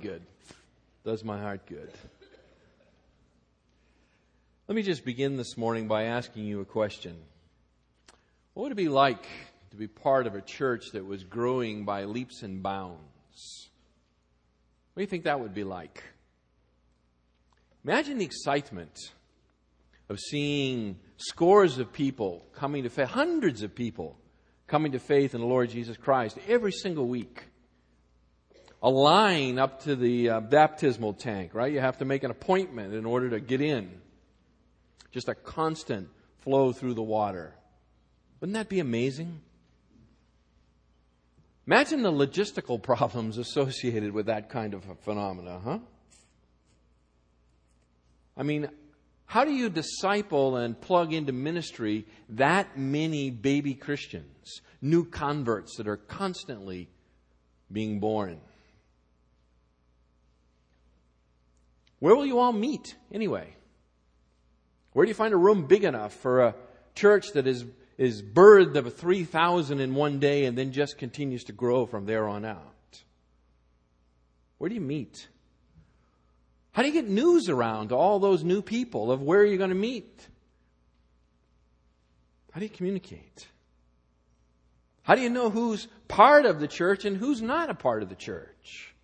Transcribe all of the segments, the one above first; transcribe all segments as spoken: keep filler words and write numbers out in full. good. Does my heart good. Let me just begin this morning by asking you a question. What would it be like to be part of a church that was growing by leaps and bounds? What do you think that would be like? Imagine the excitement of seeing scores of people coming to faith, hundreds of people coming to faith in the Lord Jesus Christ every single week. A line up to the uh, baptismal tank, right? You have to make an appointment in order to get in. Just a constant flow through the water. Wouldn't that be amazing? Imagine the logistical problems associated with that kind of a phenomena, huh? I mean, how do you disciple and plug into ministry that many baby Christians, new converts that are constantly being born? Where will you all meet anyway? Where do you find a room big enough for a church that is is birthed of three thousand in one day and then just continues to grow from there on out? Where do you meet? How do you get news around to all those new people of where you're going to meet? How do you communicate? How do you know who's part of the church and who's not a part of the church?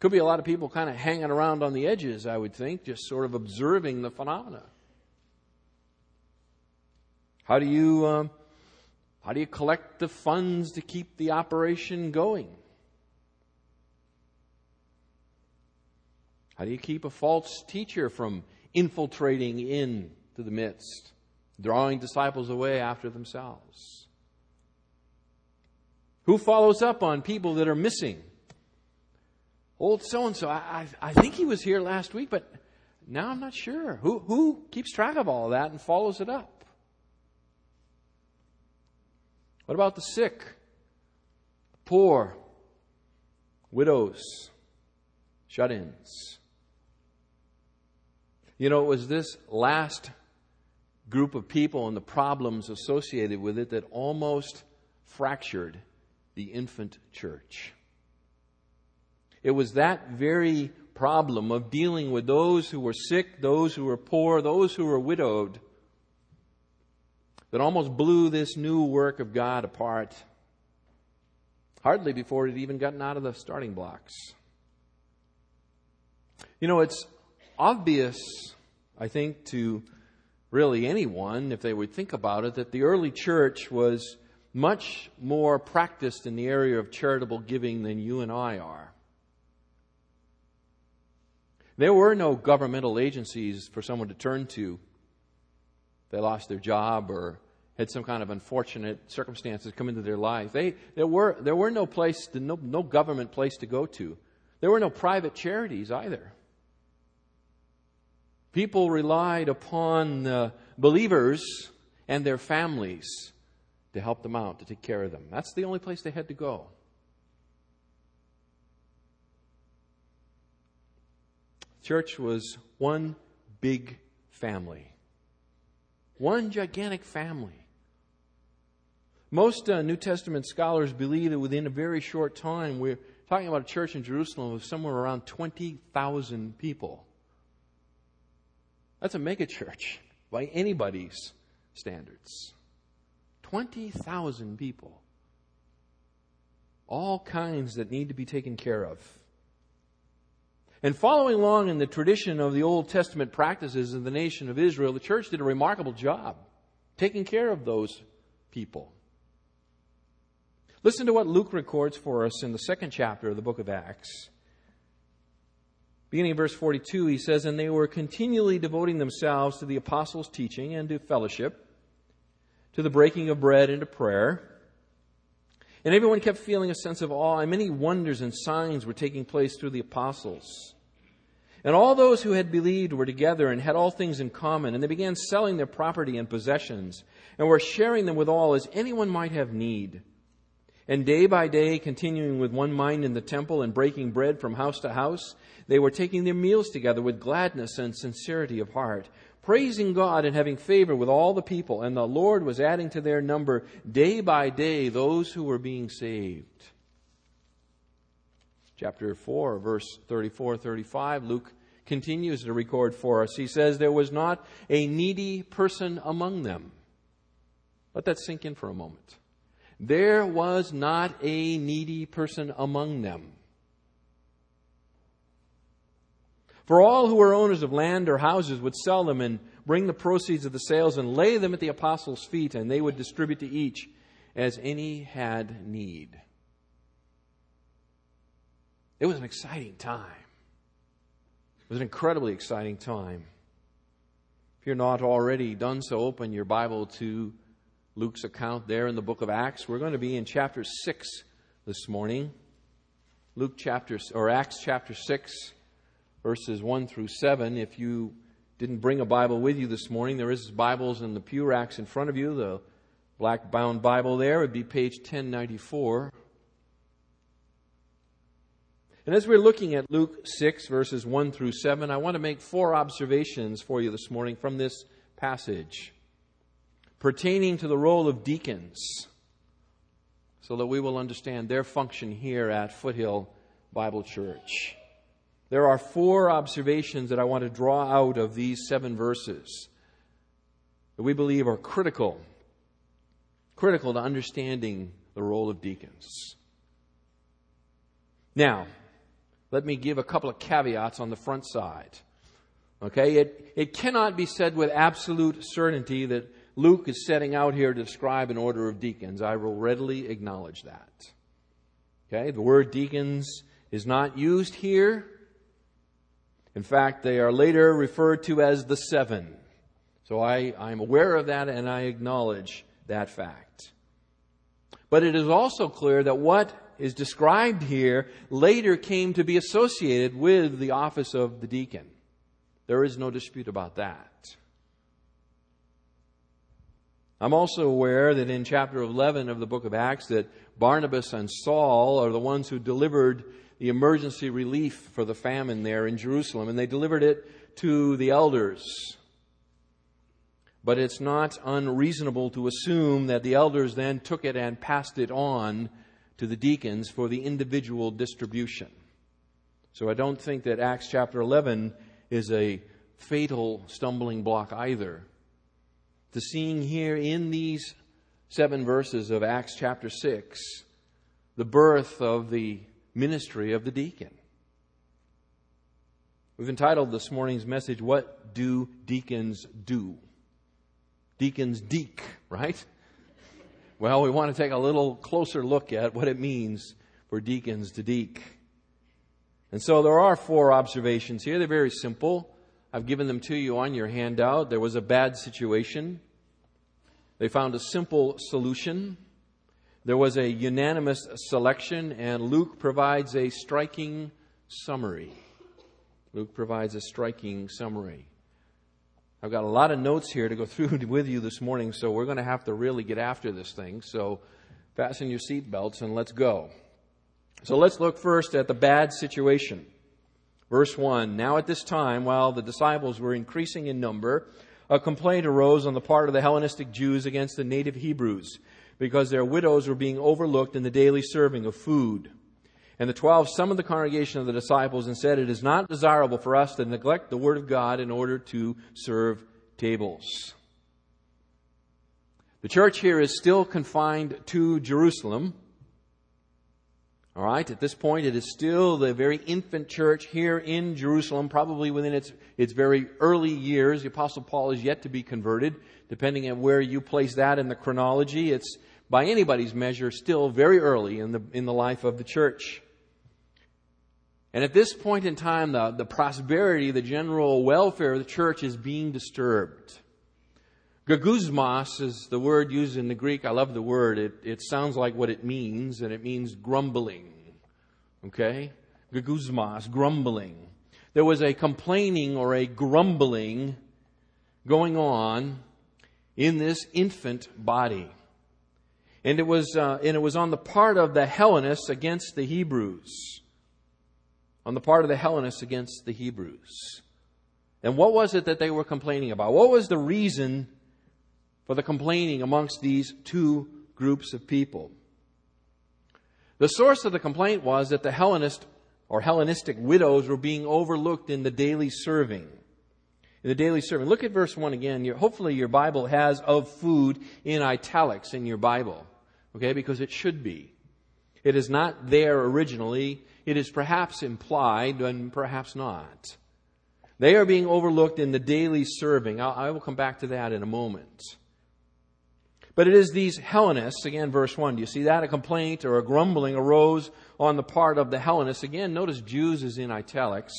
Could be a lot of people kind of hanging around on the edges, I would think, just sort of observing the phenomena. How do you um, how do you collect the funds to keep the operation going? How do you keep a false teacher from infiltrating into the midst, drawing disciples away after themselves? Who follows up on people that are missing? Old so-and-so, I, I, I think he was here last week, but now I'm not sure. Who, who keeps track of all of that and follows it up? What about the sick, poor, widows, shut-ins? You know, it was this last group of people and the problems associated with it that almost fractured the infant church. It was that very problem of dealing with those who were sick, those who were poor, those who were widowed, that almost blew this new work of God apart, hardly before it had even gotten out of the starting blocks. You know, it's obvious, I think, to really anyone, if they would think about it, that the early church was much more practiced in the area of charitable giving than you and I are. There were no governmental agencies for someone to turn to. They lost their job or had some kind of unfortunate circumstances come into their life. They there were there were no place to, no no government place to go to. There were no private charities either. People relied upon uh, believers and their families to help them out, to take care of them. That's the only place they had to go. Church was one big family, one gigantic family. Most uh, New Testament scholars believe that within a very short time, we're talking about a church in Jerusalem of somewhere around twenty thousand people. That's a mega church by anybody's standards. twenty thousand people. All kinds that need to be taken care of. And following along in the tradition of the Old Testament practices of the nation of Israel, the church did a remarkable job taking care of those people. Listen to what Luke records for us in the second chapter of the book of Acts. Beginning in verse forty-two, he says, "And they were continually devoting themselves to the apostles' teaching and to fellowship, to the breaking of bread and to prayer. And everyone kept feeling a sense of awe, and many wonders and signs were taking place through the apostles. And all those who had believed were together and had all things in common, and they began selling their property and possessions, and were sharing them with all as anyone might have need. And day by day, continuing with one mind in the temple and breaking bread from house to house, they were taking their meals together with gladness and sincerity of heart, praising God and having favor with all the people, and the Lord was adding to their number day by day those who were being saved." Chapter four, verse thirty-four thirty-five, Luke continues to record for us. He says, there was not a needy person among them. Let that sink in for a moment. There was not a needy person among them. For all who were owners of land or houses would sell them and bring the proceeds of the sales and lay them at the apostles' feet, and they would distribute to each as any had need. It was an exciting time. It was an incredibly exciting time. If you're not already done so, open your Bible to Luke's account there in the book of Acts. We're going to be in chapter six this morning. Luke chapter, or Acts chapter six. Verses one through seven, if you didn't bring a Bible with you this morning, there is Bibles in the pew racks in front of you. The black bound Bible there would be page ten ninety-four. And as we're looking at Luke six, verses one through seven, I want to make four observations for you this morning from this passage pertaining to the role of deacons, so that we will understand their function here at Foothill Bible Church. There are four observations that I want to draw out of these seven verses that we believe are critical, critical to understanding the role of deacons. Now, let me give a couple of caveats on the front side. Okay, it, it cannot be said with absolute certainty that Luke is setting out here to describe an order of deacons. I will readily acknowledge that. Okay, the word deacons is not used here. In fact, they are later referred to as the seven. So I, I'm aware of that and I acknowledge that fact. But it is also clear that what is described here later came to be associated with the office of the deacon. There is no dispute about that. I'm also aware that in chapter eleven of the book of Acts that Barnabas and Saul are the ones who delivered the emergency relief for the famine there in Jerusalem, and they delivered it to the elders. But it's not unreasonable to assume that the elders then took it and passed it on to the deacons for the individual distribution. So I don't think that Acts chapter eleven is a fatal stumbling block either to seeing here in these seven verses of Acts chapter six the birth of the ministry of the deacon. We've entitled this morning's message, What Do Deacons Do? Deacons deek, right? Well, we want to take a little closer look at what it means for deacons to deek. And so there are four observations here. They're very simple. I've given them to you on your handout. There was a bad situation. They found a simple solution. There was a unanimous selection, and Luke provides a striking summary. Luke provides a striking summary. I've got a lot of notes here to go through with you this morning, so we're going to have to really get after this thing. So fasten your seatbelts and let's go. So let's look first at the bad situation. Verse one, now at this time, while the disciples were increasing in number, a complaint arose on the part of the Hellenistic Jews against the native Hebrews, because their widows were being overlooked in the daily serving of food. And the twelve summoned the congregation of the disciples and said, it is not desirable for us to neglect the word of God in order to serve tables. The church here is still confined to Jerusalem. All right, at this point, it is still the very infant church here in Jerusalem, probably within its, its very early years. The Apostle Paul is yet to be converted. Depending on where you place that in the chronology, it's, by anybody's measure, still very early in the in the life of the church. And at this point in time, the, the prosperity, the general welfare of the church is being disturbed. Gaguzmos is the word used in the Greek. I love the word. It, it sounds like what it means, and it means grumbling. Okay? Gaguzmos, grumbling. There was a complaining or a grumbling going on in this infant body. And it was uh, and it was on the part of the Hellenists against the Hebrews. On the part of the Hellenists against the Hebrews. And what was it that they were complaining about? What was the reason for the complaining amongst these two groups of people? The source of the complaint was that the Hellenist or Hellenistic widows were being overlooked in the daily serving. In the daily serving. Look at verse one again. Your, hopefully your Bible has "of food" in italics in your Bible. Okay, because it should be. It is not there originally. It is perhaps implied and perhaps not. They are being overlooked in the daily serving. I'll, I will come back to that in a moment. But it is these Hellenists, again, verse one, do you see that? A complaint or a grumbling arose on the part of the Hellenists. Again, notice Jews is in italics.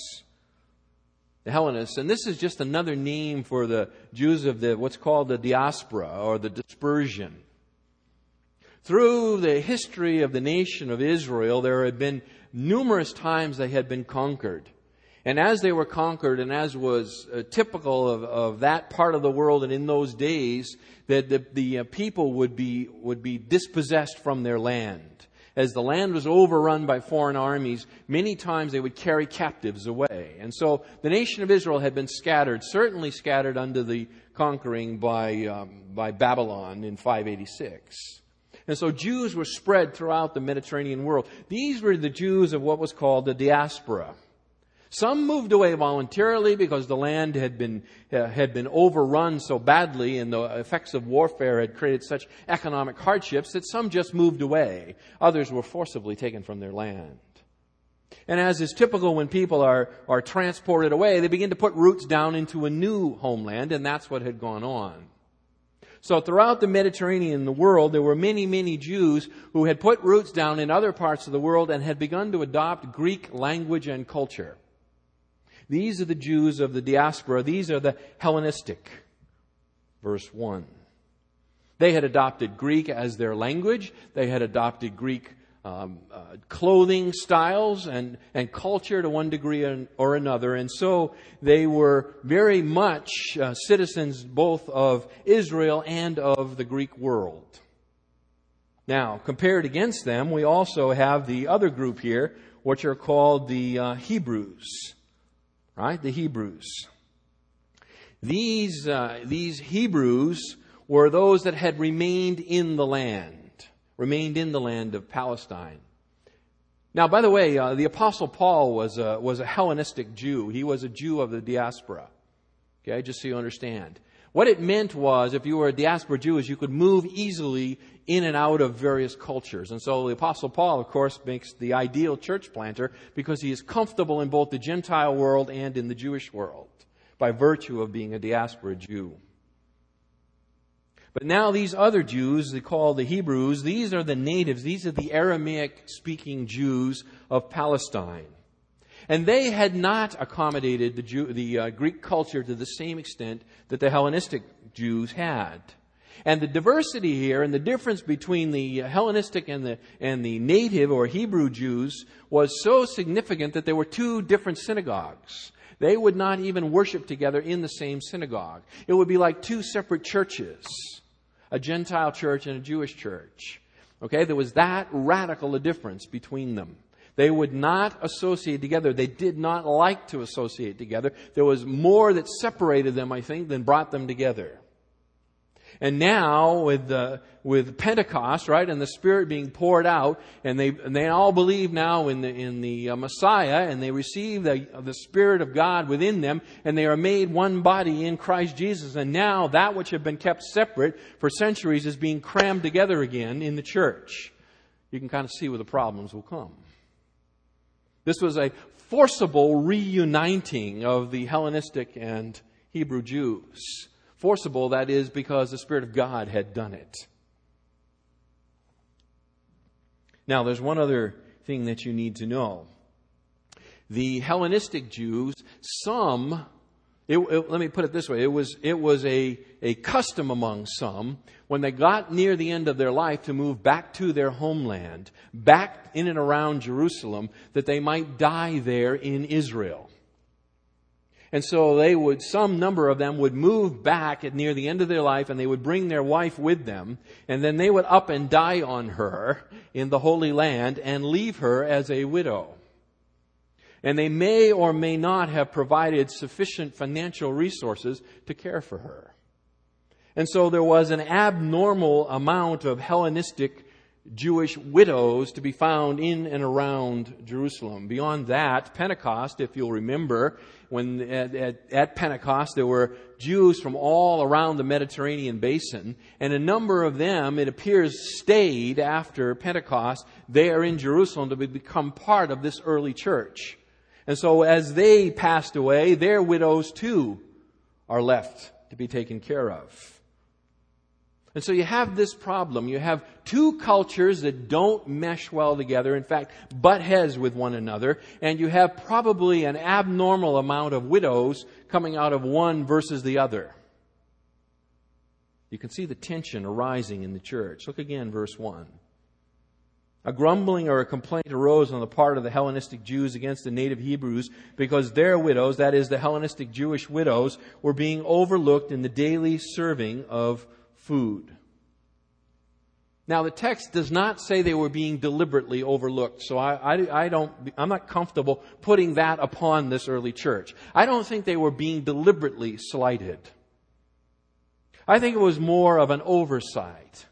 The Hellenists, and this is just another name for the Jews of the what's called the diaspora or the dispersion. Through the history of the nation of Israel, there had been numerous times they had been conquered. And as they were conquered, and as was uh, typical of, of that part of the world and in those days, that the, the uh, people would be would be dispossessed from their land. As the land was overrun by foreign armies, many times they would carry captives away. And so the nation of Israel had been scattered, certainly scattered under the conquering by um, by Babylon in five eighty-six. And so Jews were spread throughout the Mediterranean world. These were the Jews of what was called the diaspora. Some moved away voluntarily because the land had been uh, had been overrun so badly and the effects of warfare had created such economic hardships that some just moved away. Others were forcibly taken from their land. And as is typical when people are, are transported away, they begin to put roots down into a new homeland, and that's what had gone on. So throughout the Mediterranean and the world, there were many, many Jews who had put roots down in other parts of the world and had begun to adopt Greek language and culture. These are the Jews of the diaspora. These are the Hellenistic. Verse one. They had adopted Greek as their language. They had adopted Greek um, uh, clothing styles and, and culture to one degree or another. And so they were very much uh, citizens both of Israel and of the Greek world. Now, compared against them, we also have the other group here, which are called the uh, Hebrews. Right? The Hebrews. These, uh, these Hebrews were those that had remained in the land, remained in the land of Palestine. Now, by the way, uh, the Apostle Paul was a, was a Hellenistic Jew. He was a Jew of the diaspora. Okay, just so you understand. What it meant was, if you were a diaspora Jew, is you could move easily in and out of various cultures. And so the Apostle Paul, of course, makes the ideal church planter because he is comfortable in both the Gentile world and in the Jewish world by virtue of being a diaspora Jew. But now these other Jews, they call the Hebrews, these are the natives, these are the Aramaic-speaking Jews of Palestine. And they had not accommodated the, Jew, the uh, Greek culture to the same extent that the Hellenistic Jews had. And the diversity here and the difference between the Hellenistic and the and the native or Hebrew Jews was so significant that there were two different synagogues. They would not even worship together in the same synagogue. It would be like two separate churches, a Gentile church and a Jewish church. Okay, there was that radical a difference between them. They would not associate together. They did not like to associate together. There was more that separated them, I think, than brought them together. And now with the, with Pentecost, right, and the Spirit being poured out, and they and they all believe now in the in the uh, Messiah, and they receive the the Spirit of God within them, and they are made one body in Christ Jesus. And now that which had been kept separate for centuries is being crammed together again in the church. You can kind of see where the problems will come. This was a forcible reuniting of the Hellenistic and Hebrew Jews. Forcible, that is, because the Spirit of God had done it. Now, there's one other thing that you need to know. The Hellenistic Jews, some, it, it, let me put it this way, it was, it was a, a custom among some when they got near the end of their life to move back to their homeland, back in and around Jerusalem, that they might die there in Israel. And so they would, some number of them would move back at near the end of their life, and they would bring their wife with them, and then they would up and die on her in the Holy Land and leave her as a widow. And they may or may not have provided sufficient financial resources to care for her. And so there was an abnormal amount of Hellenistic Jewish widows to be found in and around Jerusalem. Beyond that, Pentecost, if you'll remember, when at, at, at Pentecost there were Jews from all around the Mediterranean basin, and a number of them, it appears, stayed after Pentecost there in Jerusalem to be, become part of this early church. And so as they passed away, their widows too are left to be taken care of. And so you have this problem. You have two cultures that don't mesh well together, in fact, butt heads with one another, and you have probably an abnormal amount of widows coming out of one versus the other. You can see the tension arising in the church. Look again, verse one. A grumbling or a complaint arose on the part of the Hellenistic Jews against the native Hebrews because their widows, that is, the Hellenistic Jewish widows, were being overlooked in the daily serving of food. Now, the text does not say they were being deliberately overlooked, so I, I, I don't, I'm not comfortable putting that upon this early church. I don't think they were being deliberately slighted. I think it was more of an oversight.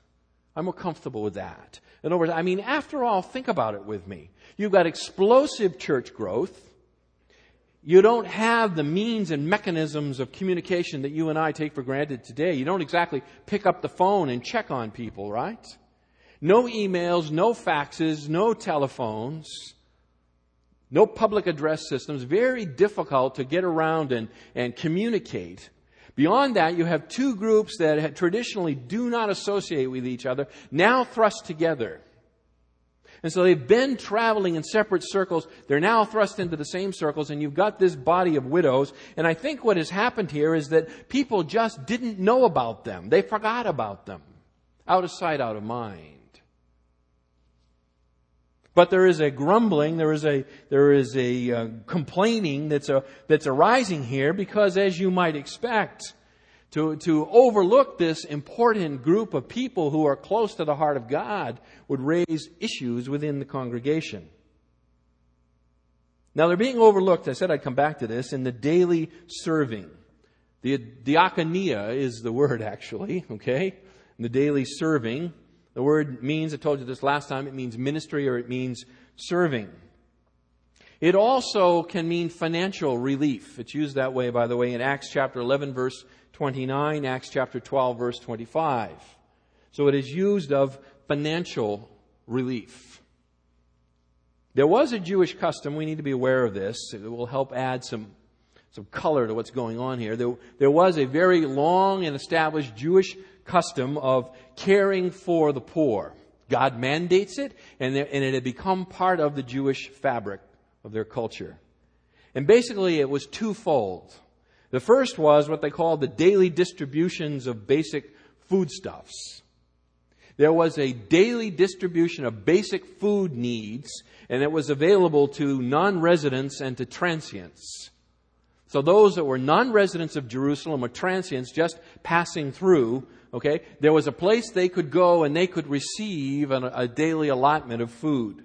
I'm more comfortable with that. An oversight. I mean, after all, think about it with me. You've got explosive church growth. You don't have the means and mechanisms of communication that you and I take for granted today. You don't exactly pick up the phone and check on people, right? No emails, no faxes, no telephones, no public address systems. Very difficult to get around and, and communicate. Beyond that, you have two groups that traditionally do not associate with each other, now thrust together. And so they've been traveling in separate circles. They're now thrust into the same circles, and you've got this body of widows. And I think what has happened here is that people just didn't know about them. They forgot about them. Out of sight, out of mind. But there is a grumbling, there is a there is a uh, complaining that's a, that's arising here because, as you might expect, To, to overlook this important group of people who are close to the heart of God would raise issues within the congregation. Now, they're being overlooked. I said I'd come back to this in the daily serving. The diakonia is the word, actually, okay? In the daily serving. The word means, I told you this last time, it means ministry or it means serving. It also can mean financial relief. It's used that way, by the way, in Acts chapter eleven, verse twenty-nine, Acts chapter twelve, verse twenty-five. So it is used of financial relief. There was a Jewish custom, we need to be aware of this, it will help add some, some color to what's going on here. There, there was a very long and established Jewish custom of caring for the poor. God mandates it, and, there, and it had become part of the Jewish fabric of their culture. And basically it was twofold. The first was what they called the daily distributions of basic foodstuffs. There was a daily distribution of basic food needs, and it was available to non-residents and to transients. So those that were non-residents of Jerusalem or transients just passing through, okay, there was a place they could go and they could receive an, a daily allotment of food.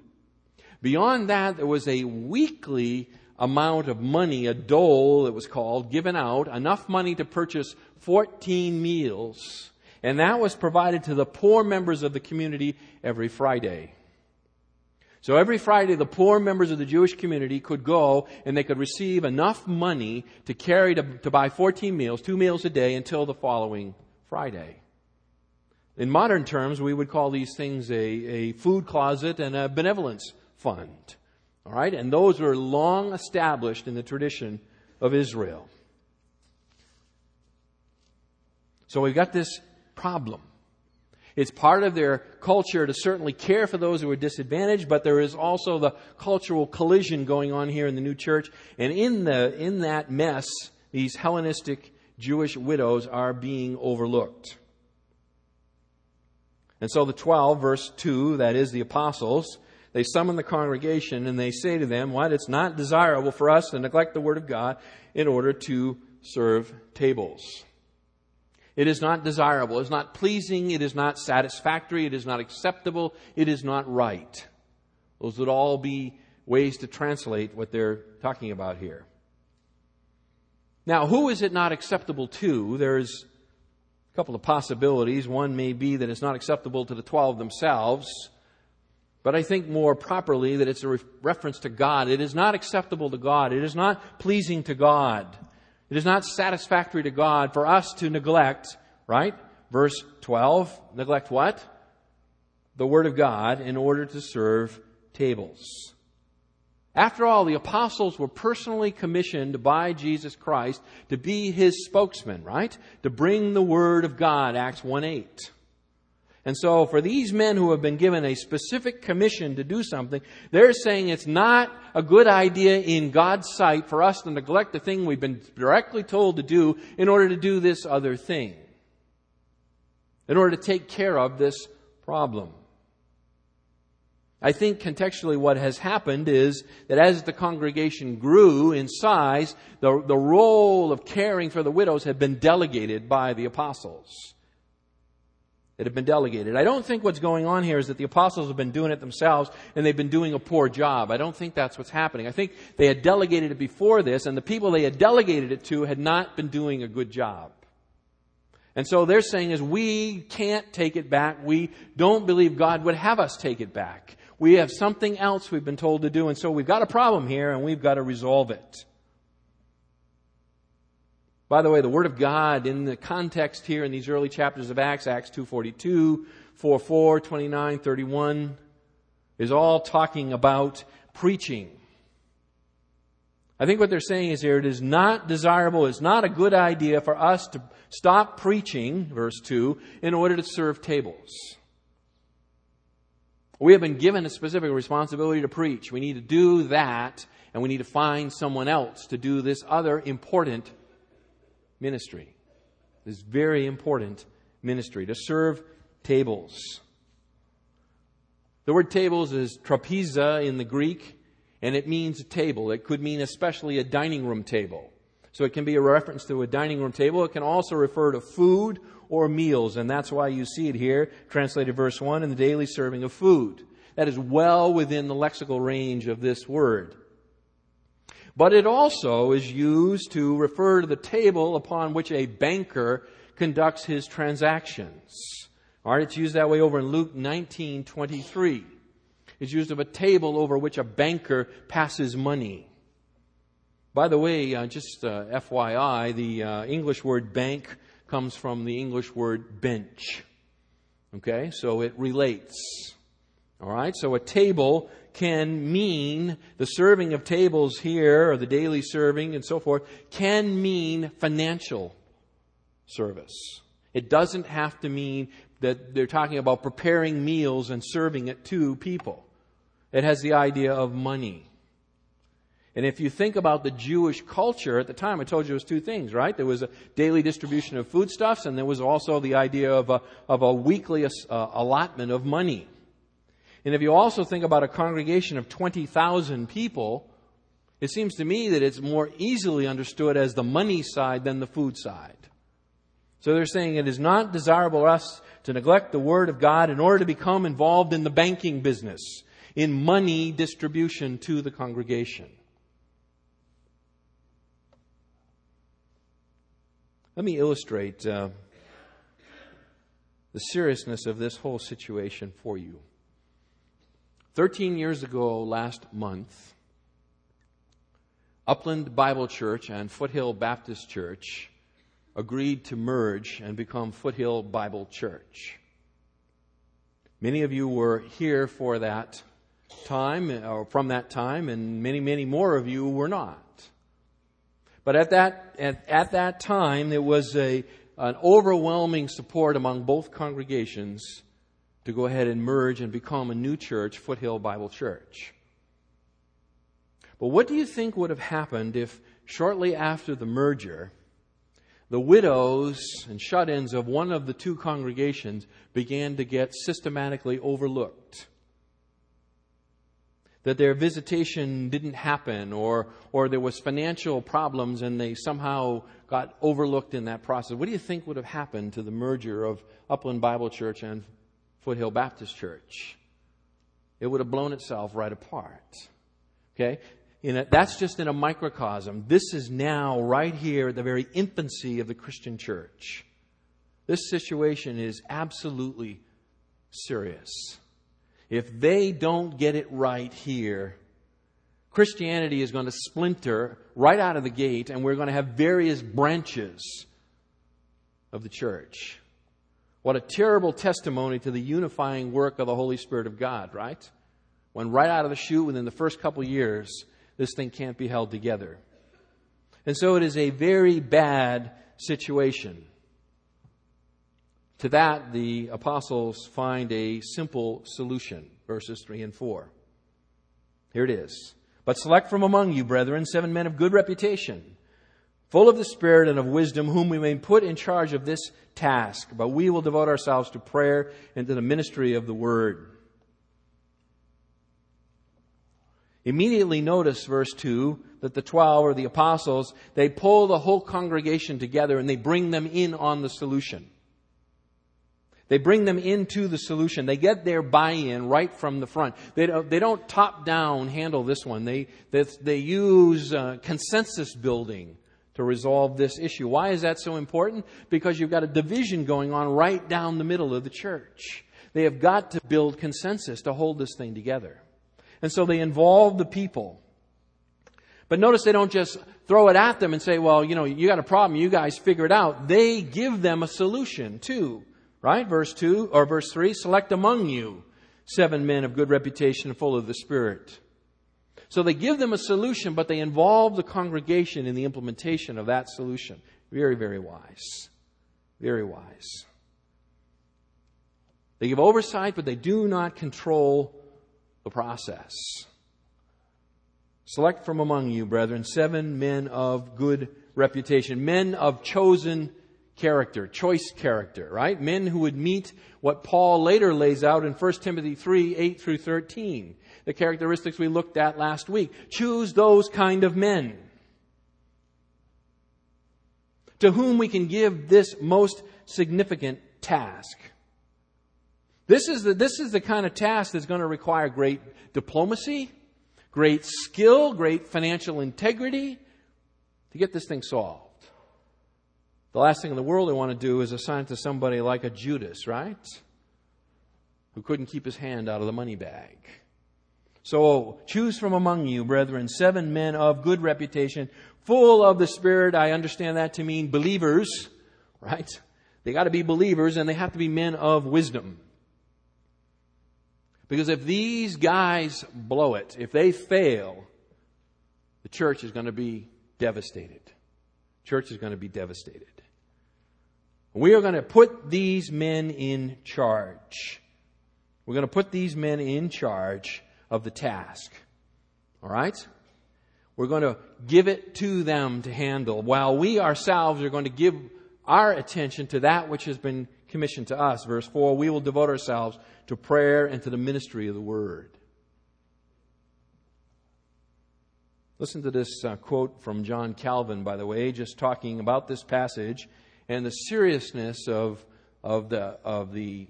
Beyond that, there was a weekly amount of money, a dole it was called, given out, enough money to purchase fourteen meals. And that was provided to the poor members of the community every Friday. So every Friday the poor members of the Jewish community could go and they could receive enough money to carry to, to buy fourteen meals, two meals a day until the following Friday. In modern terms, we would call these things a, a food closet and a benevolence fund. All right, and those were long established in the tradition of Israel. So we've got this problem. It's part of their culture to certainly care for those who are disadvantaged, but there is also the cultural collision going on here in the new church. And in the in that mess, these Hellenistic Jewish widows are being overlooked. And so the twelve, verse two, that is the apostles, they summon the congregation and they say to them, "What? It's not desirable for us to neglect the word of God in order to serve tables." It is not desirable. It is not pleasing. It is not satisfactory. It is not acceptable. It is not right. Those would all be ways to translate what they're talking about here. Now, who is it not acceptable to? There's a couple of possibilities. One may be that it's not acceptable to the twelve themselves. But I think more properly that it's a re- reference to God. It is not acceptable to God. It is not pleasing to God. It is not satisfactory to God for us to neglect, right? Verse twelve, neglect what? The Word of God in order to serve tables. After all, the apostles were personally commissioned by Jesus Christ to be His spokesman, right? To bring the Word of God, Acts one eight. And so for these men who have been given a specific commission to do something, they're saying it's not a good idea in God's sight for us to neglect the thing we've been directly told to do in order to do this other thing, in order to take care of this problem. I think contextually what has happened is that as the congregation grew in size, the, the role of caring for the widows had been delegated by the apostles. It had been delegated. I don't think what's going on here is that the apostles have been doing it themselves and they've been doing a poor job. I don't think that's what's happening. I think they had delegated it before this, and the people they had delegated it to had not been doing a good job. And so they're saying is we can't take it back. We don't believe God would have us take it back. We have something else we've been told to do. And so we've got a problem here and we've got to resolve it. By the way, the Word of God in the context here in these early chapters of Acts, Acts two forty-two, four four, twenty-nine, thirty-one, is all talking about preaching. I think what they're saying is here, it is not desirable, it's not a good idea for us to stop preaching, verse two, in order to serve tables. We have been given a specific responsibility to preach. We need to do that, and we need to find someone else to do this other important ministry. This very important ministry, to serve tables. The word tables is trapeza in the Greek, and it means a table. It could mean especially a dining room table. So it can be a reference to a dining room table. It can also refer to food or meals. And that's why you see it here, translated verse one, in the daily serving of food. That is well within the lexical range of this word. But it also is used to refer to the table upon which a banker conducts his transactions. All right, it's used that way over in Luke nineteen twenty-three. It's used of a table over which a banker passes money. By the way, uh, just uh, F Y I, the uh, English word bank comes from the English word bench. Okay, so it relates. All right, so a table can mean, the serving of tables here, or the daily serving and so forth, can mean financial service. It doesn't have to mean that they're talking about preparing meals and serving it to people. It has the idea of money. And if you think about the Jewish culture at the time, I told you it was two things, right? There was a daily distribution of foodstuffs, and there was also the idea of a, of a weekly uh, allotment of money. And if you also think about a congregation of twenty thousand people, it seems to me that it's more easily understood as the money side than the food side. So they're saying it is not desirable for us to neglect the Word of God in order to become involved in the banking business, in money distribution to the congregation. Let me illustrate uh, the seriousness of this whole situation for you. Thirteen years ago last month, Upland Bible Church and Foothill Baptist Church agreed to merge and become Foothill Bible Church. Many of you were here for that time, or from that time, and many, many more of you were not. But at that at, at that time, there was a an overwhelming support among both congregations to go ahead and merge and become a new church, Foothill Bible Church. But what do you think would have happened if shortly after the merger, the widows and shut-ins of one of the two congregations began to get systematically overlooked? That their visitation didn't happen, or or there was financial problems and they somehow got overlooked in that process. What do you think would have happened to the merger of Upland Bible Church and Foothill Baptist Church? It would have blown itself right apart. Okay? You know, that's just in a microcosm. This is now right here at the very infancy of the Christian church. This situation is absolutely serious. if they don't get it right here, Christianity is going to splinter right out of the gate, and we're going to have various branches of the church. What a terrible testimony to the unifying work of the Holy Spirit of God, right? When right out of the chute, within the first couple years, this thing can't be held together. And so it is a very bad situation. To that, the apostles find a simple solution, verses three and four. Here it is. But select from among you, brethren, seven men of good reputation, full of the Spirit and of wisdom, whom we may put in charge of this task. But we will devote ourselves to prayer and to the ministry of the Word. Immediately notice, verse two, that the twelve, or the apostles, they pull the whole congregation together and they bring them in on the solution. They bring them into the solution. They get their buy-in right from the front. They don't, they don't top-down handle this one. They, they, they use uh, consensus building to resolve this issue. Why is that so important? Because you've got a division going on right down the middle of the church. They have got to build consensus to hold this thing together. And so they involve the people. But notice they don't just throw it at them and say, well, you know, you got a problem, you guys figure it out. They give them a solution too. Right? Verse two or verse three, select among you seven men of good reputation, full of the Spirit. So they give them a solution, but they involve the congregation in the implementation of that solution. Very, very wise. Very wise. They give oversight, but they do not control the process. Select from among you, brethren, seven men of good reputation, men of chosen character, choice character, right? Men who would meet what Paul later lays out in First Timothy three, eight through thirteen. The characteristics we looked at last week. Choose those kind of men to whom we can give this most significant task. This is the, this is the kind of task that's going to require great diplomacy, great skill, great financial integrity to get this thing solved. The last thing in the world they want to do is assign it to somebody like a Judas, right? Who couldn't keep his hand out of the money bag. So choose from among you, brethren, seven men of good reputation, full of the Spirit. I understand that to mean believers, right? They got to be believers, and they have to be men of wisdom. Because if these guys blow it, if they fail, the church is going to be devastated. Church is going to be devastated. We are going to put these men in charge. We're going to put these men in charge of the task. All right? We're going to give it to them to handle, while we ourselves are going to give our attention to that which has been commissioned to us. Verse four, we will devote ourselves to prayer and to the ministry of the Word. Listen to this uh, quote from John Calvin, by the way, just talking about this passage and the seriousness of, of the, of the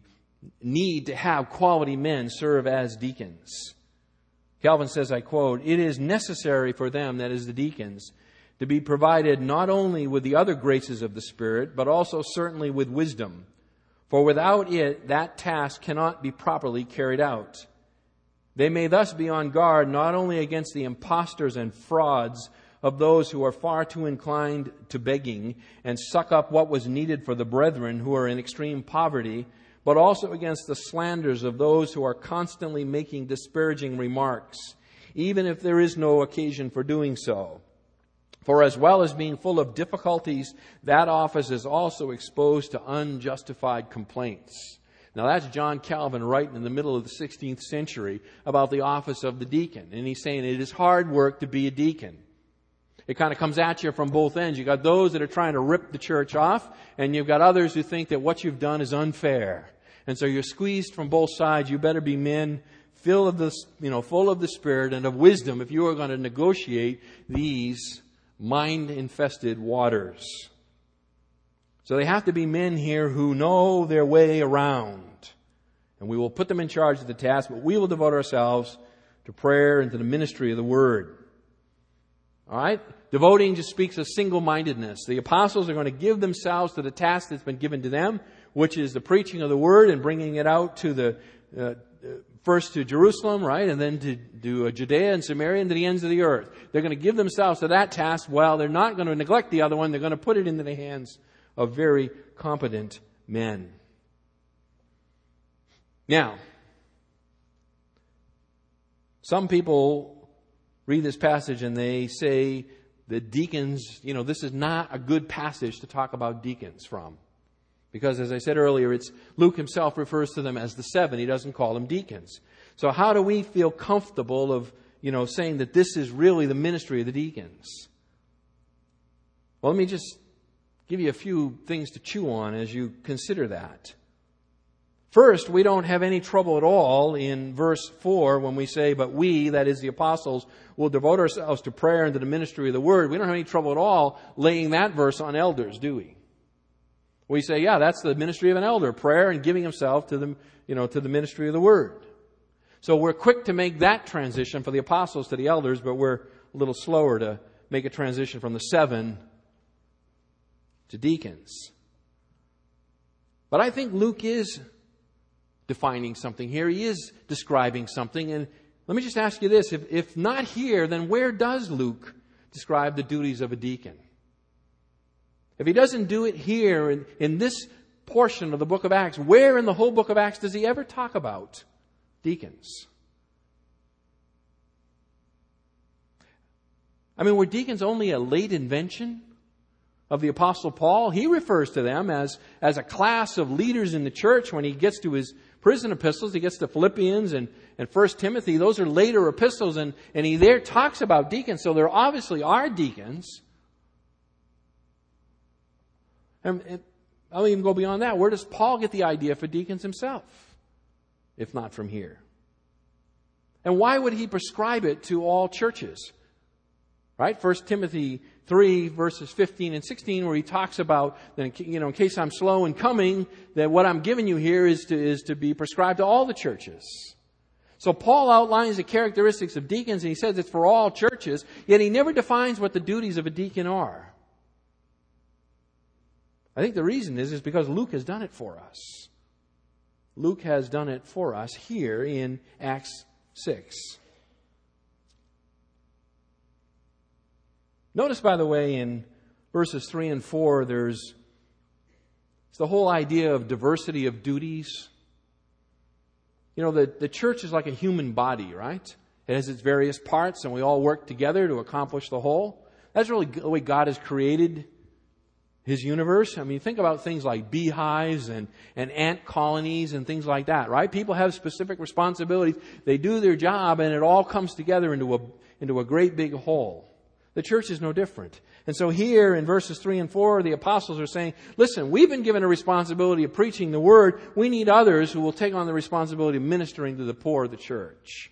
need to have quality men serve as deacons. Calvin says, I quote, "It is necessary for them, that is the deacons, to be provided not only with the other graces of the Spirit, but also certainly with wisdom. For without it, that task cannot be properly carried out. They may thus be on guard not only against the impostors and frauds of those who are far too inclined to begging and suck up what was needed for the brethren who are in extreme poverty, but also against the slanders of those who are constantly making disparaging remarks, even if there is no occasion for doing so. For as well as being full of difficulties, that office is also exposed to unjustified complaints." Now that's John Calvin writing in the middle of the sixteenth century about the office of the deacon. And he's saying it is hard work to be a deacon. It kind of comes at you from both ends. You've got those that are trying to rip the church off, and you've got others who think that what you've done is unfair. And so you're squeezed from both sides. You better be men full of the, you know, full of the Spirit and of wisdom if you are going to negotiate these mind-infested waters. So they have to be men here who know their way around. And we will put them in charge of the task, but we will devote ourselves to prayer and to the ministry of the Word. All right? Devoting just speaks of single-mindedness. The apostles are going to give themselves to the task that's been given to them, which is the preaching of the Word and bringing it out to the uh, first to Jerusalem, right, and then to, to Judea and Samaria and to the ends of the earth. They're going to give themselves to that task. Well, they're not going to neglect the other one. They're going to put it into the hands of very competent men. Now, some people read this passage and they say that deacons, you know, this is not a good passage to talk about deacons from. Because, as I said earlier, it's Luke himself refers to them as the seven. He doesn't call them deacons. So how do we feel comfortable of, you know, saying that this is really the ministry of the deacons? Well, let me just give you a few things to chew on as you consider that. First, we don't have any trouble at all in verse four when we say, but we, that is the apostles, will devote ourselves to prayer and to the ministry of the word. We don't have any trouble at all laying that verse on elders, do we? We say, yeah, that's the ministry of an elder, prayer and giving himself to the, you know, to the ministry of the word. So we're quick to make that transition for the apostles to the elders, but we're a little slower to make a transition from the seven to deacons. But I think Luke is defining something here. He is describing something. And let me just ask you this. If, if not here, then where does Luke describe the duties of a deacon? If he doesn't do it here in, in this portion of the book of Acts, where in the whole book of Acts does he ever talk about deacons? I mean, were deacons only a late invention of the Apostle Paul? He refers to them as, as a class of leaders in the church when he gets to his prison epistles. He gets to Philippians and, and First Timothy. Those are later epistles, and, and he there talks about deacons. So there obviously are deacons. And I'll even go beyond that. Where does Paul get the idea for deacons himself, if not from here? And why would he prescribe it to all churches? Right? First Timothy three, verses fifteen and sixteen, where he talks about, you know, in case I'm slow in coming, that what I'm giving you here is to, is to be prescribed to all the churches. So Paul outlines the characteristics of deacons, and he says it's for all churches, yet he never defines what the duties of a deacon are. I think the reason is, is because Luke has done it for us. Luke has done it for us here in Acts six. Notice, by the way, in verses three and four, there's it's the whole idea of diversity of duties. You know, the, the church is like a human body, right? It has its various parts, and we all work together to accomplish the whole. That's really the way God has created His universe. I mean, think about things like beehives and, and ant colonies and things like that, right? People have specific responsibilities. They do their job, and it all comes together into a, into a great big whole. The church is no different. And so here in verses three and four, the apostles are saying, listen, we've been given a responsibility of preaching the word. We need others who will take on the responsibility of ministering to the poor of the church.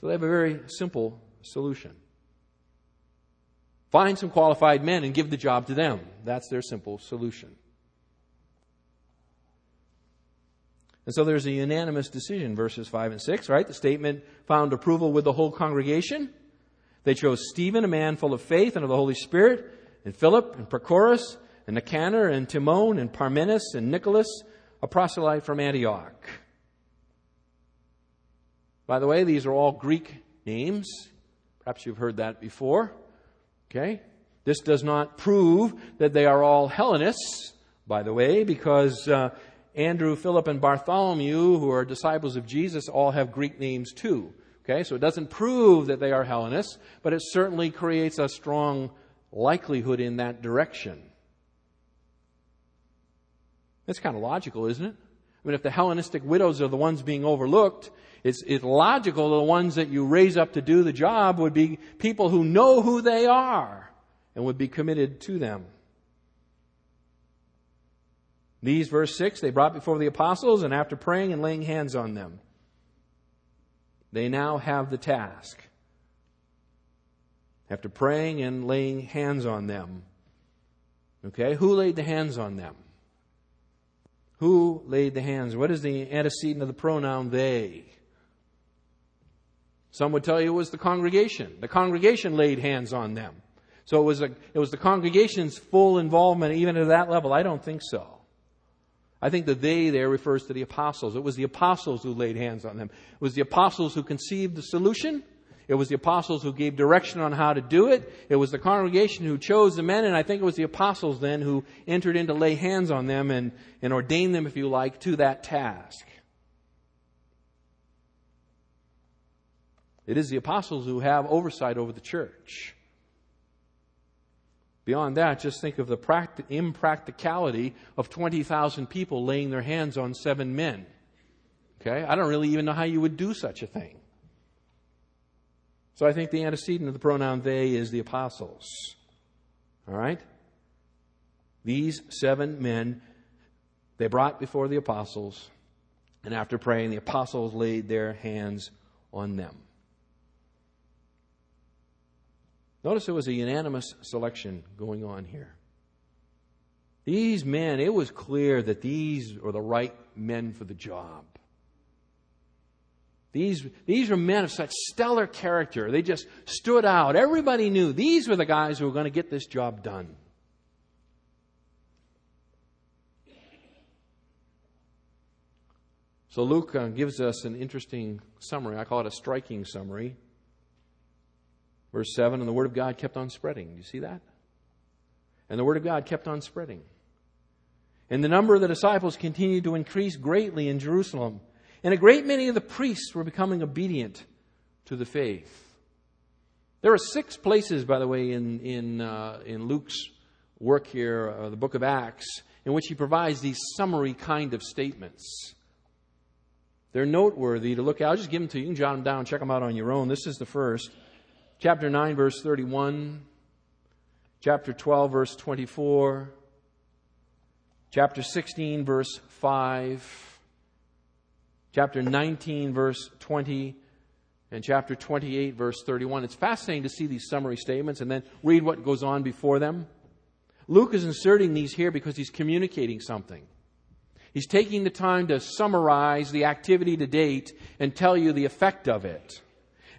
So they have a very simple solution. Find some qualified men and give the job to them. That's their simple solution. And so there's a unanimous decision, verses five and six, right? The statement found approval with the whole congregation. They chose Stephen, a man full of faith and of the Holy Spirit, and Philip, and Prochorus, and Nicanor, and Timon, and Parmenas, and Nicholas, a proselyte from Antioch. By the way, these are all Greek names. Perhaps you've heard that before. Okay, this does not prove that they are all Hellenists, by the way, because uh, Andrew, Philip, and Bartholomew, who are disciples of Jesus, all have Greek names too. Okay, so it doesn't prove that they are Hellenists, but it certainly creates a strong likelihood in that direction. That's kind of logical, isn't it? I mean, if the Hellenistic widows are the ones being overlooked, It's, it's logical the ones that you raise up to do the job would be people who know who they are and would be committed to them. These, verse six, they brought before the apostles, and after praying and laying hands on them, they now have the task. After praying and laying hands on them. Okay, who laid the hands on them? Who laid the hands? What is the antecedent of the pronoun they? Some would tell you it was the congregation. The congregation laid hands on them. So it was, a, it was the congregation's full involvement even to that level. I don't think so. I think the they there refers to the apostles. It was the apostles who laid hands on them. It was the apostles who conceived the solution. It was the apostles who gave direction on how to do it. It was the congregation who chose the men, and I think it was the apostles then who entered in to lay hands on them and, and ordained them, if you like, to that task. It is the apostles who have oversight over the church. Beyond that, just think of the practic- impracticality of twenty thousand people laying their hands on seven men. Okay? I don't really even know how you would do such a thing. So I think the antecedent of the pronoun they is the apostles. All right? These seven men, they brought before the apostles, and after praying, the apostles laid their hands on them. Notice there was a unanimous selection going on here. These men, it was clear that these were the right men for the job. These, these were men of such stellar character. They just stood out. Everybody knew these were the guys who were going to get this job done. So Luke uh, gives us an interesting summary. I call it a striking summary. Verse seven, and the word of God kept on spreading. Do you see that? And the word of God kept on spreading. And the number of the disciples continued to increase greatly in Jerusalem. And a great many of the priests were becoming obedient to the faith. There are six places, by the way, in in, uh, in Luke's work here, uh, the book of Acts, in which he provides these summary kind of statements. They're noteworthy to look at. I'll just give them to you. You can jot them down, check them out on your own. This is the first. Chapter nine, verse thirty-one. Chapter twelve, verse twenty-four. Chapter sixteen, verse five. Chapter nineteen, verse twenty, and chapter twenty-eight, verse thirty-one. It's fascinating to see these summary statements and then read what goes on before them. Luke is inserting these here because he's communicating something. He's taking the time to summarize the activity to date and tell you the effect of it.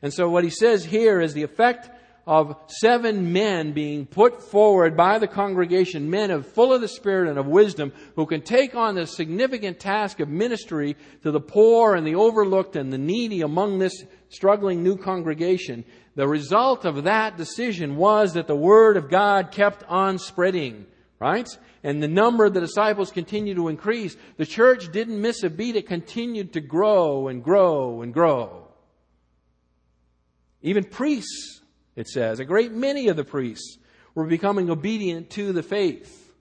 And so what he says here is the effect of seven men being put forward by the congregation, men of full of the Spirit and of wisdom, who can take on the significant task of ministry to the poor and the overlooked and the needy among this struggling new congregation. The result of that decision was that the word of God kept on spreading, right? And the number of the disciples continued to increase. The church didn't miss a beat. It continued to grow and grow and grow. Even priests, it says, a great many of the priests were becoming obedient to the faith.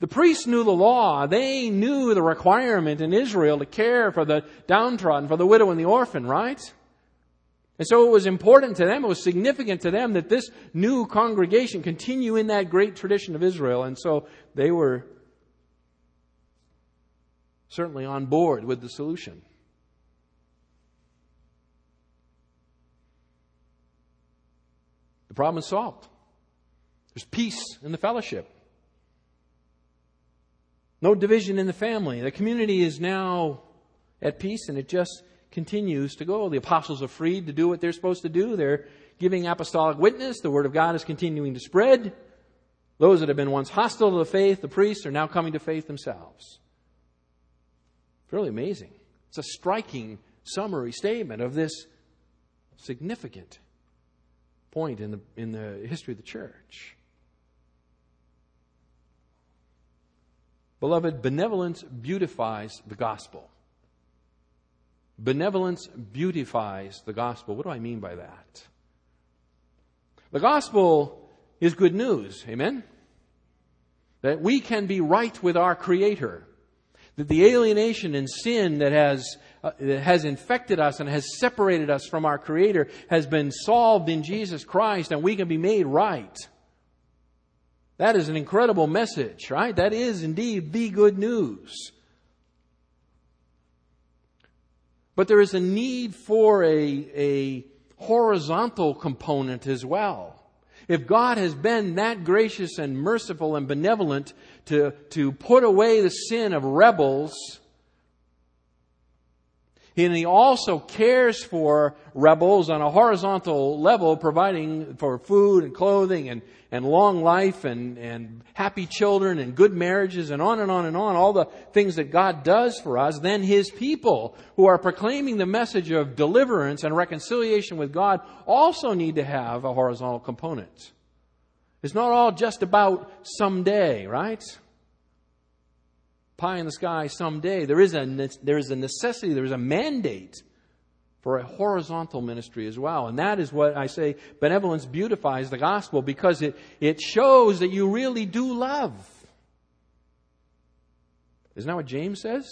The priests knew the law. They knew the requirement in Israel to care for the downtrodden, for the widow and the orphan, right? And so it was important to them, it was significant to them that this new congregation continue in that great tradition of Israel. And so they were certainly on board with the solution. The problem is solved. There's peace in the fellowship. No division in the family. The community is now at peace, and it just continues to go. The apostles are freed to do what they're supposed to do. They're giving apostolic witness. The word of God is continuing to spread. Those that have been once hostile to the faith, the priests, are now coming to faith themselves. It's really amazing. It's a striking summary statement of this significant point in the in the history of the church. Beloved, benevolence beautifies the gospel. Benevolence beautifies the gospel. What do I mean by that? The gospel is good news, amen? That we can be right with our Creator. That the alienation and sin that has Uh, that has infected us and has separated us from our Creator has been solved in Jesus Christ, and we can be made right. That is an incredible message, right? That is indeed the good news. But there is a need for a, a horizontal component as well. If God has been that gracious and merciful and benevolent to, to put away the sin of rebels, And he also cares for rebels on a horizontal level, providing for food and clothing and, and long life and, and happy children and good marriages and on and on and on. All the things that God does for us. Then his people who are proclaiming the message of deliverance and reconciliation with God also need to have a horizontal component. It's not all just about someday, right? Pie in the sky someday. There is a, there is a necessity, there is a mandate for a horizontal ministry as well. And that is what I say benevolence beautifies the gospel, because it, it shows that you really do love. Isn't that what James says?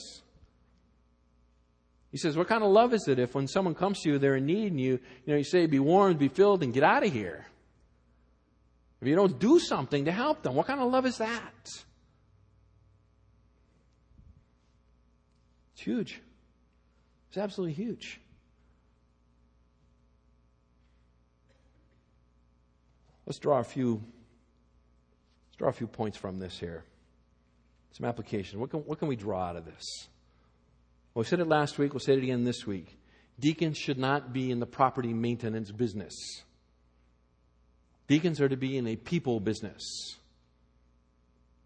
He says, what kind of love is it if when someone comes to you, they're in need, and you, you know, you say, be warmed, be filled, and get out of here? If you don't do something to help them, what kind of love is that? It's huge. It's absolutely huge. Let's draw a few let's draw a few points from this here. Some application. What can what can we draw out of this? Well, we said it last week, we'll say it again this week. Deacons should not be in the property maintenance business. Deacons are to be in a people business.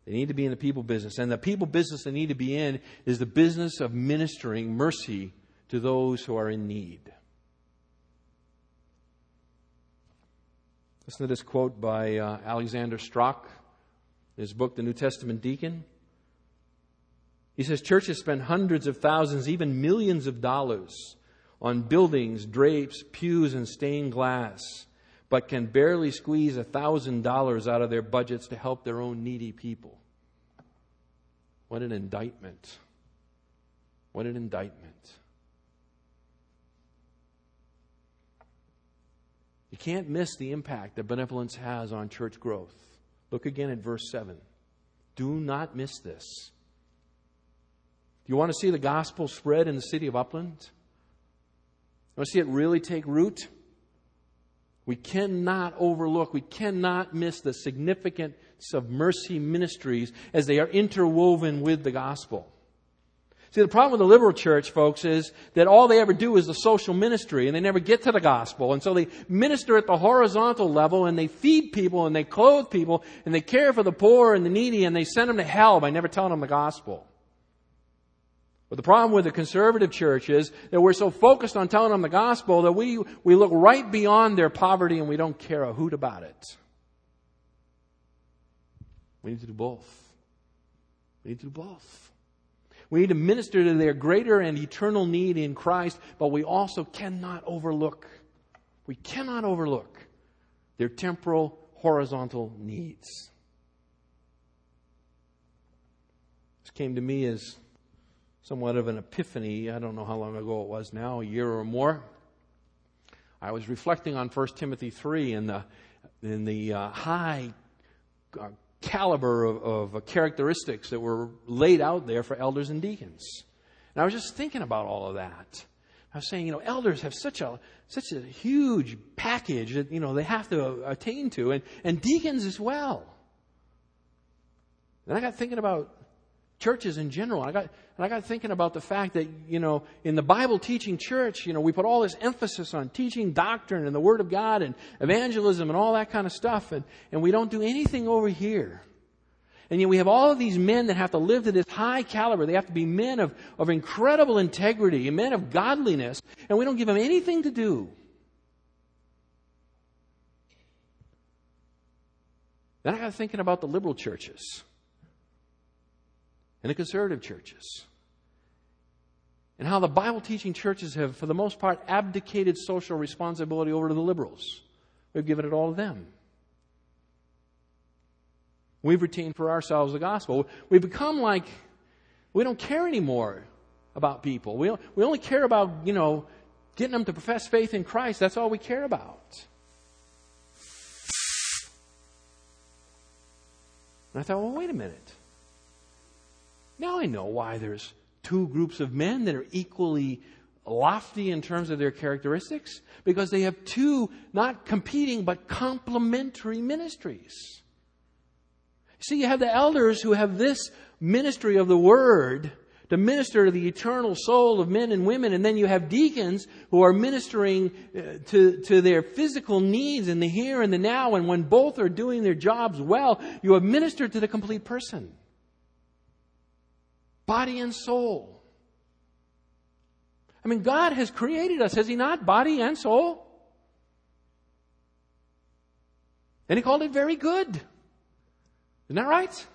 They need to be in the people business. And the people business they need to be in is the business of ministering mercy to those who are in need. Listen to this quote by uh, Alexander Strauch in his book, The New Testament Deacon. He says, churches spend hundreds of thousands, even millions of dollars on buildings, drapes, pews, and stained glass, but can barely squeeze one thousand dollars out of their budgets to help their own needy people. What an indictment. What an indictment. You can't miss the impact that benevolence has on church growth. Look again at verse seven. Do not miss this. Do you want to see the gospel spread in the city of Upland? You want to see it really take root? We cannot overlook, we cannot miss the significance of mercy ministries as they are interwoven with the gospel. See, the problem with the liberal church, folks, is that all they ever do is the social ministry, and they never get to the gospel. And so they minister at the horizontal level, and they feed people, and they clothe people, and they care for the poor and the needy, and they send them to hell by never telling them the gospel. But the problem with the conservative church is that we're so focused on telling them the gospel that we, we look right beyond their poverty and we don't care a hoot about it. We need to do both. We need to do both. We need to minister to their greater and eternal need in Christ, but we also cannot overlook, we cannot overlook their temporal, horizontal needs. This came to me as somewhat of an epiphany. I don't know how long ago it was now, a year or more. I was reflecting on First Timothy three and the, and the uh, high uh, caliber of, of characteristics that were laid out there for elders and deacons. And I was just thinking about all of that. I was saying, you know, elders have such a such a huge package that, you know, they have to attain to, and, and deacons as well. And I got thinking about churches in general. I got and I got thinking about the fact that, you know, in the Bible teaching church, you know, we put all this emphasis on teaching doctrine and the Word of God and evangelism and all that kind of stuff, and, and we don't do anything over here. And yet we have all of these men that have to live to this high caliber. They have to be men of, of incredible integrity and men of godliness, and we don't give them anything to do. Then I got thinking about the liberal churches and the conservative churches, and how the Bible-teaching churches have, for the most part, abdicated social responsibility over to the liberals. We've given it all to them. We've retained for ourselves the gospel. We've become like, we don't care anymore about people. We, we only care about, you know, getting them to profess faith in Christ. That's all we care about. And I thought, well, wait a minute. Now I know why there's two groups of men that are equally lofty in terms of their characteristics, because they have two not competing but complementary ministries. See, you have the elders who have this ministry of the Word to minister to the eternal soul of men and women. And then you have deacons who are ministering to, to their physical needs in the here and the now. And when both are doing their jobs well, you have ministered to the complete person. Body and soul. I mean, God has created us, has He not? Body and soul. And He called it very good. Isn't that right?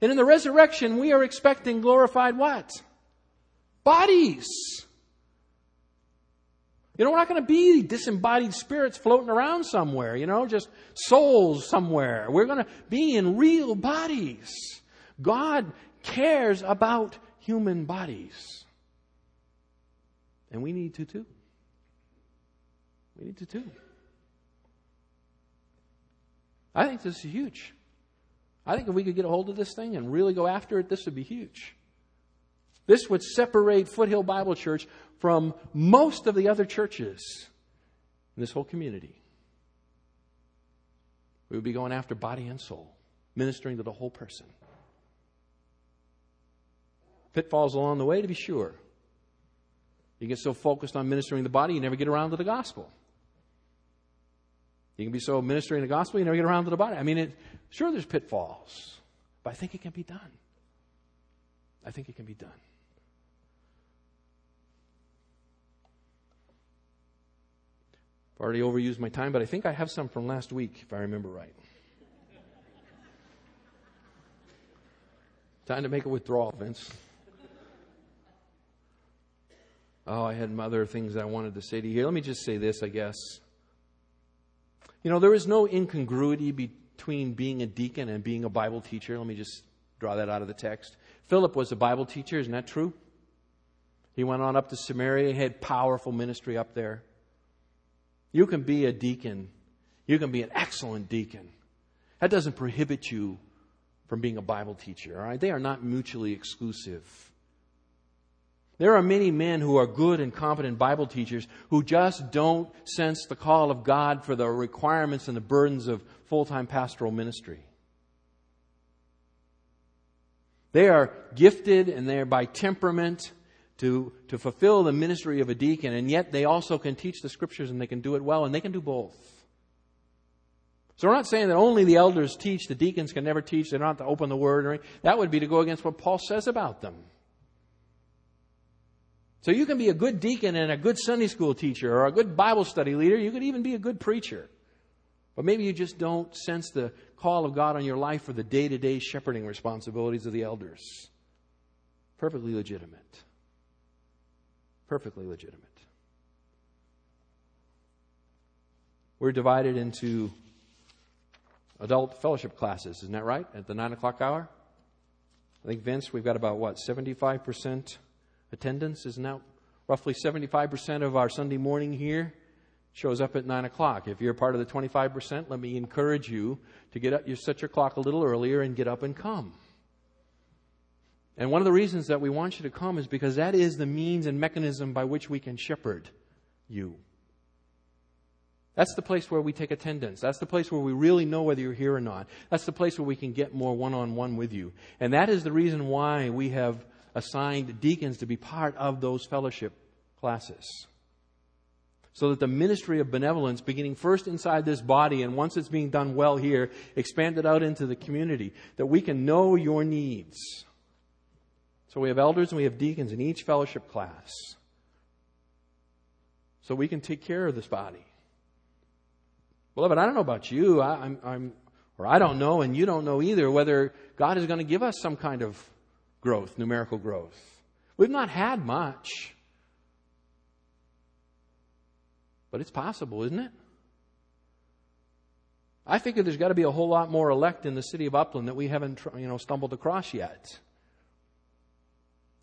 And in the resurrection, we are expecting glorified what? Bodies. You know, we're not going to be disembodied spirits floating around somewhere, you know, just souls somewhere. We're going to be in real bodies. God cares about human bodies. And we need to too. We need to too. I think this is huge. I think if we could get a hold of this thing and really go after it, this would be huge. This would separate Foothill Bible Church from most of the other churches in this whole community. We would be going after body and soul, ministering to the whole person. Pitfalls along the way, to be sure. You get so focused on ministering the body, you never get around to the gospel. You can be so ministering the gospel, you never get around to the body. I mean, it, sure, there's pitfalls, but I think it can be done. I think it can be done. I've already overused my time, but I think I have some from last week, if I remember right. Time to make a withdrawal, Vince. Oh, I had other things that I wanted to say to you here. Let me just say this, I guess. You know, there is no incongruity between being a deacon and being a Bible teacher. Let me just draw that out of the text. Philip was a Bible teacher, isn't that true? He went on up to Samaria. He had powerful ministry up there. You can be a deacon. You can be an excellent deacon. That doesn't prohibit you from being a Bible teacher, all right? They are not mutually exclusive. There are many men who are good and competent Bible teachers who just don't sense the call of God for the requirements and the burdens of full-time pastoral ministry. They are gifted and they are by temperament to, to fulfill the ministry of a deacon, and yet they also can teach the Scriptures and they can do it well, and they can do both. So we're not saying that only the elders teach, the deacons can never teach, they don't have to open the Word or anything. That would be to go against what Paul says about them. So you can be a good deacon and a good Sunday school teacher or a good Bible study leader. You could even be a good preacher. But maybe you just don't sense the call of God on your life for the day-to-day shepherding responsibilities of the elders. Perfectly legitimate. Perfectly legitimate. We're divided into adult fellowship classes, isn't that right? At the nine o'clock hour? I think, Vince, we've got about, what, seventy-five percent... attendance is now roughly seventy-five percent of our Sunday morning here shows up at nine o'clock. If you're part of the twenty-five percent, let me encourage you to get up, you set your clock a little earlier and get up and come. And one of the reasons that we want you to come is because that is the means and mechanism by which we can shepherd you. That's the place where we take attendance. That's the place where we really know whether you're here or not. That's the place where we can get more one-on-one with you. And that is the reason why we have assigned deacons to be part of those fellowship classes. So that the ministry of benevolence, beginning first inside this body, and once it's being done well here, expanded out into the community, that we can know your needs. So we have elders and we have deacons in each fellowship class. So we can take care of this body. Beloved, I don't know about you, I, I'm, I'm, or I don't know, and you don't know either, whether God is going to give us some kind of growth, numerical growth. We've not had much. But it's possible, isn't it? I figure there's got to be a whole lot more elect in the city of Upland that we haven't, you know, stumbled across yet.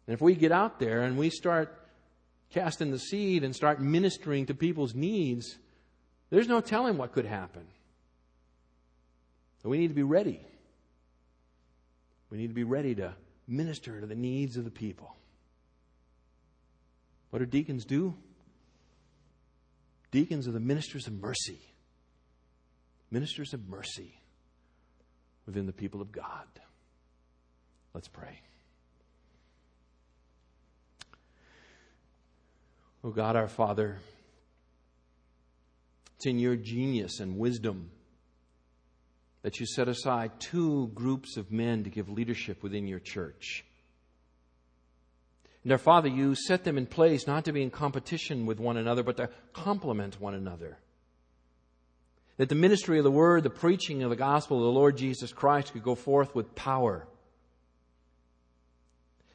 And if we get out there and we start casting the seed and start ministering to people's needs, there's no telling what could happen. So we need to be ready. We need to be ready to minister to the needs of the people. What do deacons do? Deacons are the ministers of mercy. Ministers of mercy within the people of God. Let's pray. O God our Father, it's in your genius and wisdom that you set aside two groups of men to give leadership within your church. And our Father, you set them in place not to be in competition with one another, but to complement one another. That the ministry of the Word, the preaching of the gospel of the Lord Jesus Christ could go forth with power.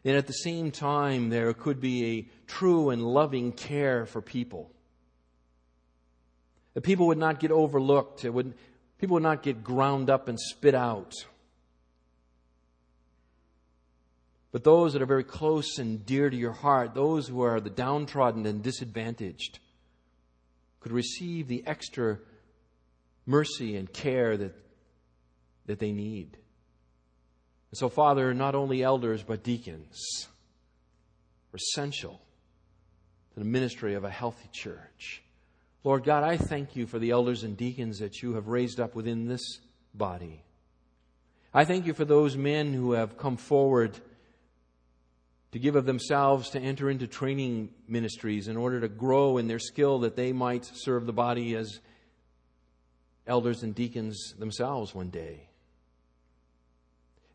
And at the same time, there could be a true and loving care for people. That people would not get overlooked. It would, people would not get ground up and spit out. But those that are very close and dear to your heart, those who are the downtrodden and disadvantaged, could receive the extra mercy and care that, that they need. And so, Father, not only elders, but deacons are essential to the ministry of a healthy church. Lord God, I thank you for the elders and deacons that you have raised up within this body. I thank you for those men who have come forward to give of themselves to enter into training ministries in order to grow in their skill that they might serve the body as elders and deacons themselves one day.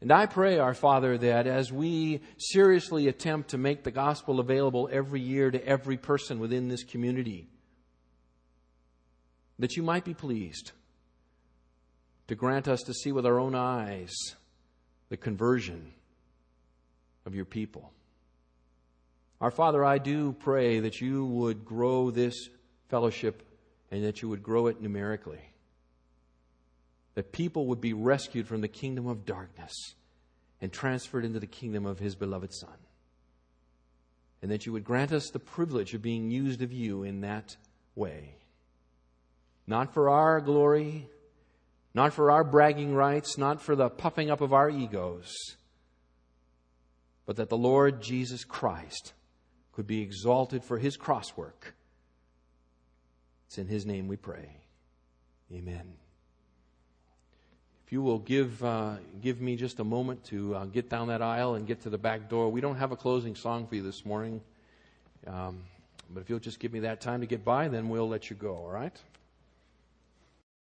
And I pray, our Father, that as we seriously attempt to make the gospel available every year to every person within this community, that you might be pleased to grant us to see with our own eyes the conversion of your people. Our Father, I do pray that you would grow this fellowship and that you would grow it numerically. That people would be rescued from the kingdom of darkness and transferred into the kingdom of His beloved Son. And that you would grant us the privilege of being used of you in that way. Not for our glory, not for our bragging rights, not for the puffing up of our egos, but that the Lord Jesus Christ could be exalted for His crosswork. It's in His name we pray. Amen. You will give uh, give me just a moment to uh, get down that aisle and get to the back door. We don't have a closing song for you this morning. Um, but if you'll just give me that time to get by, then we'll let you go, all right?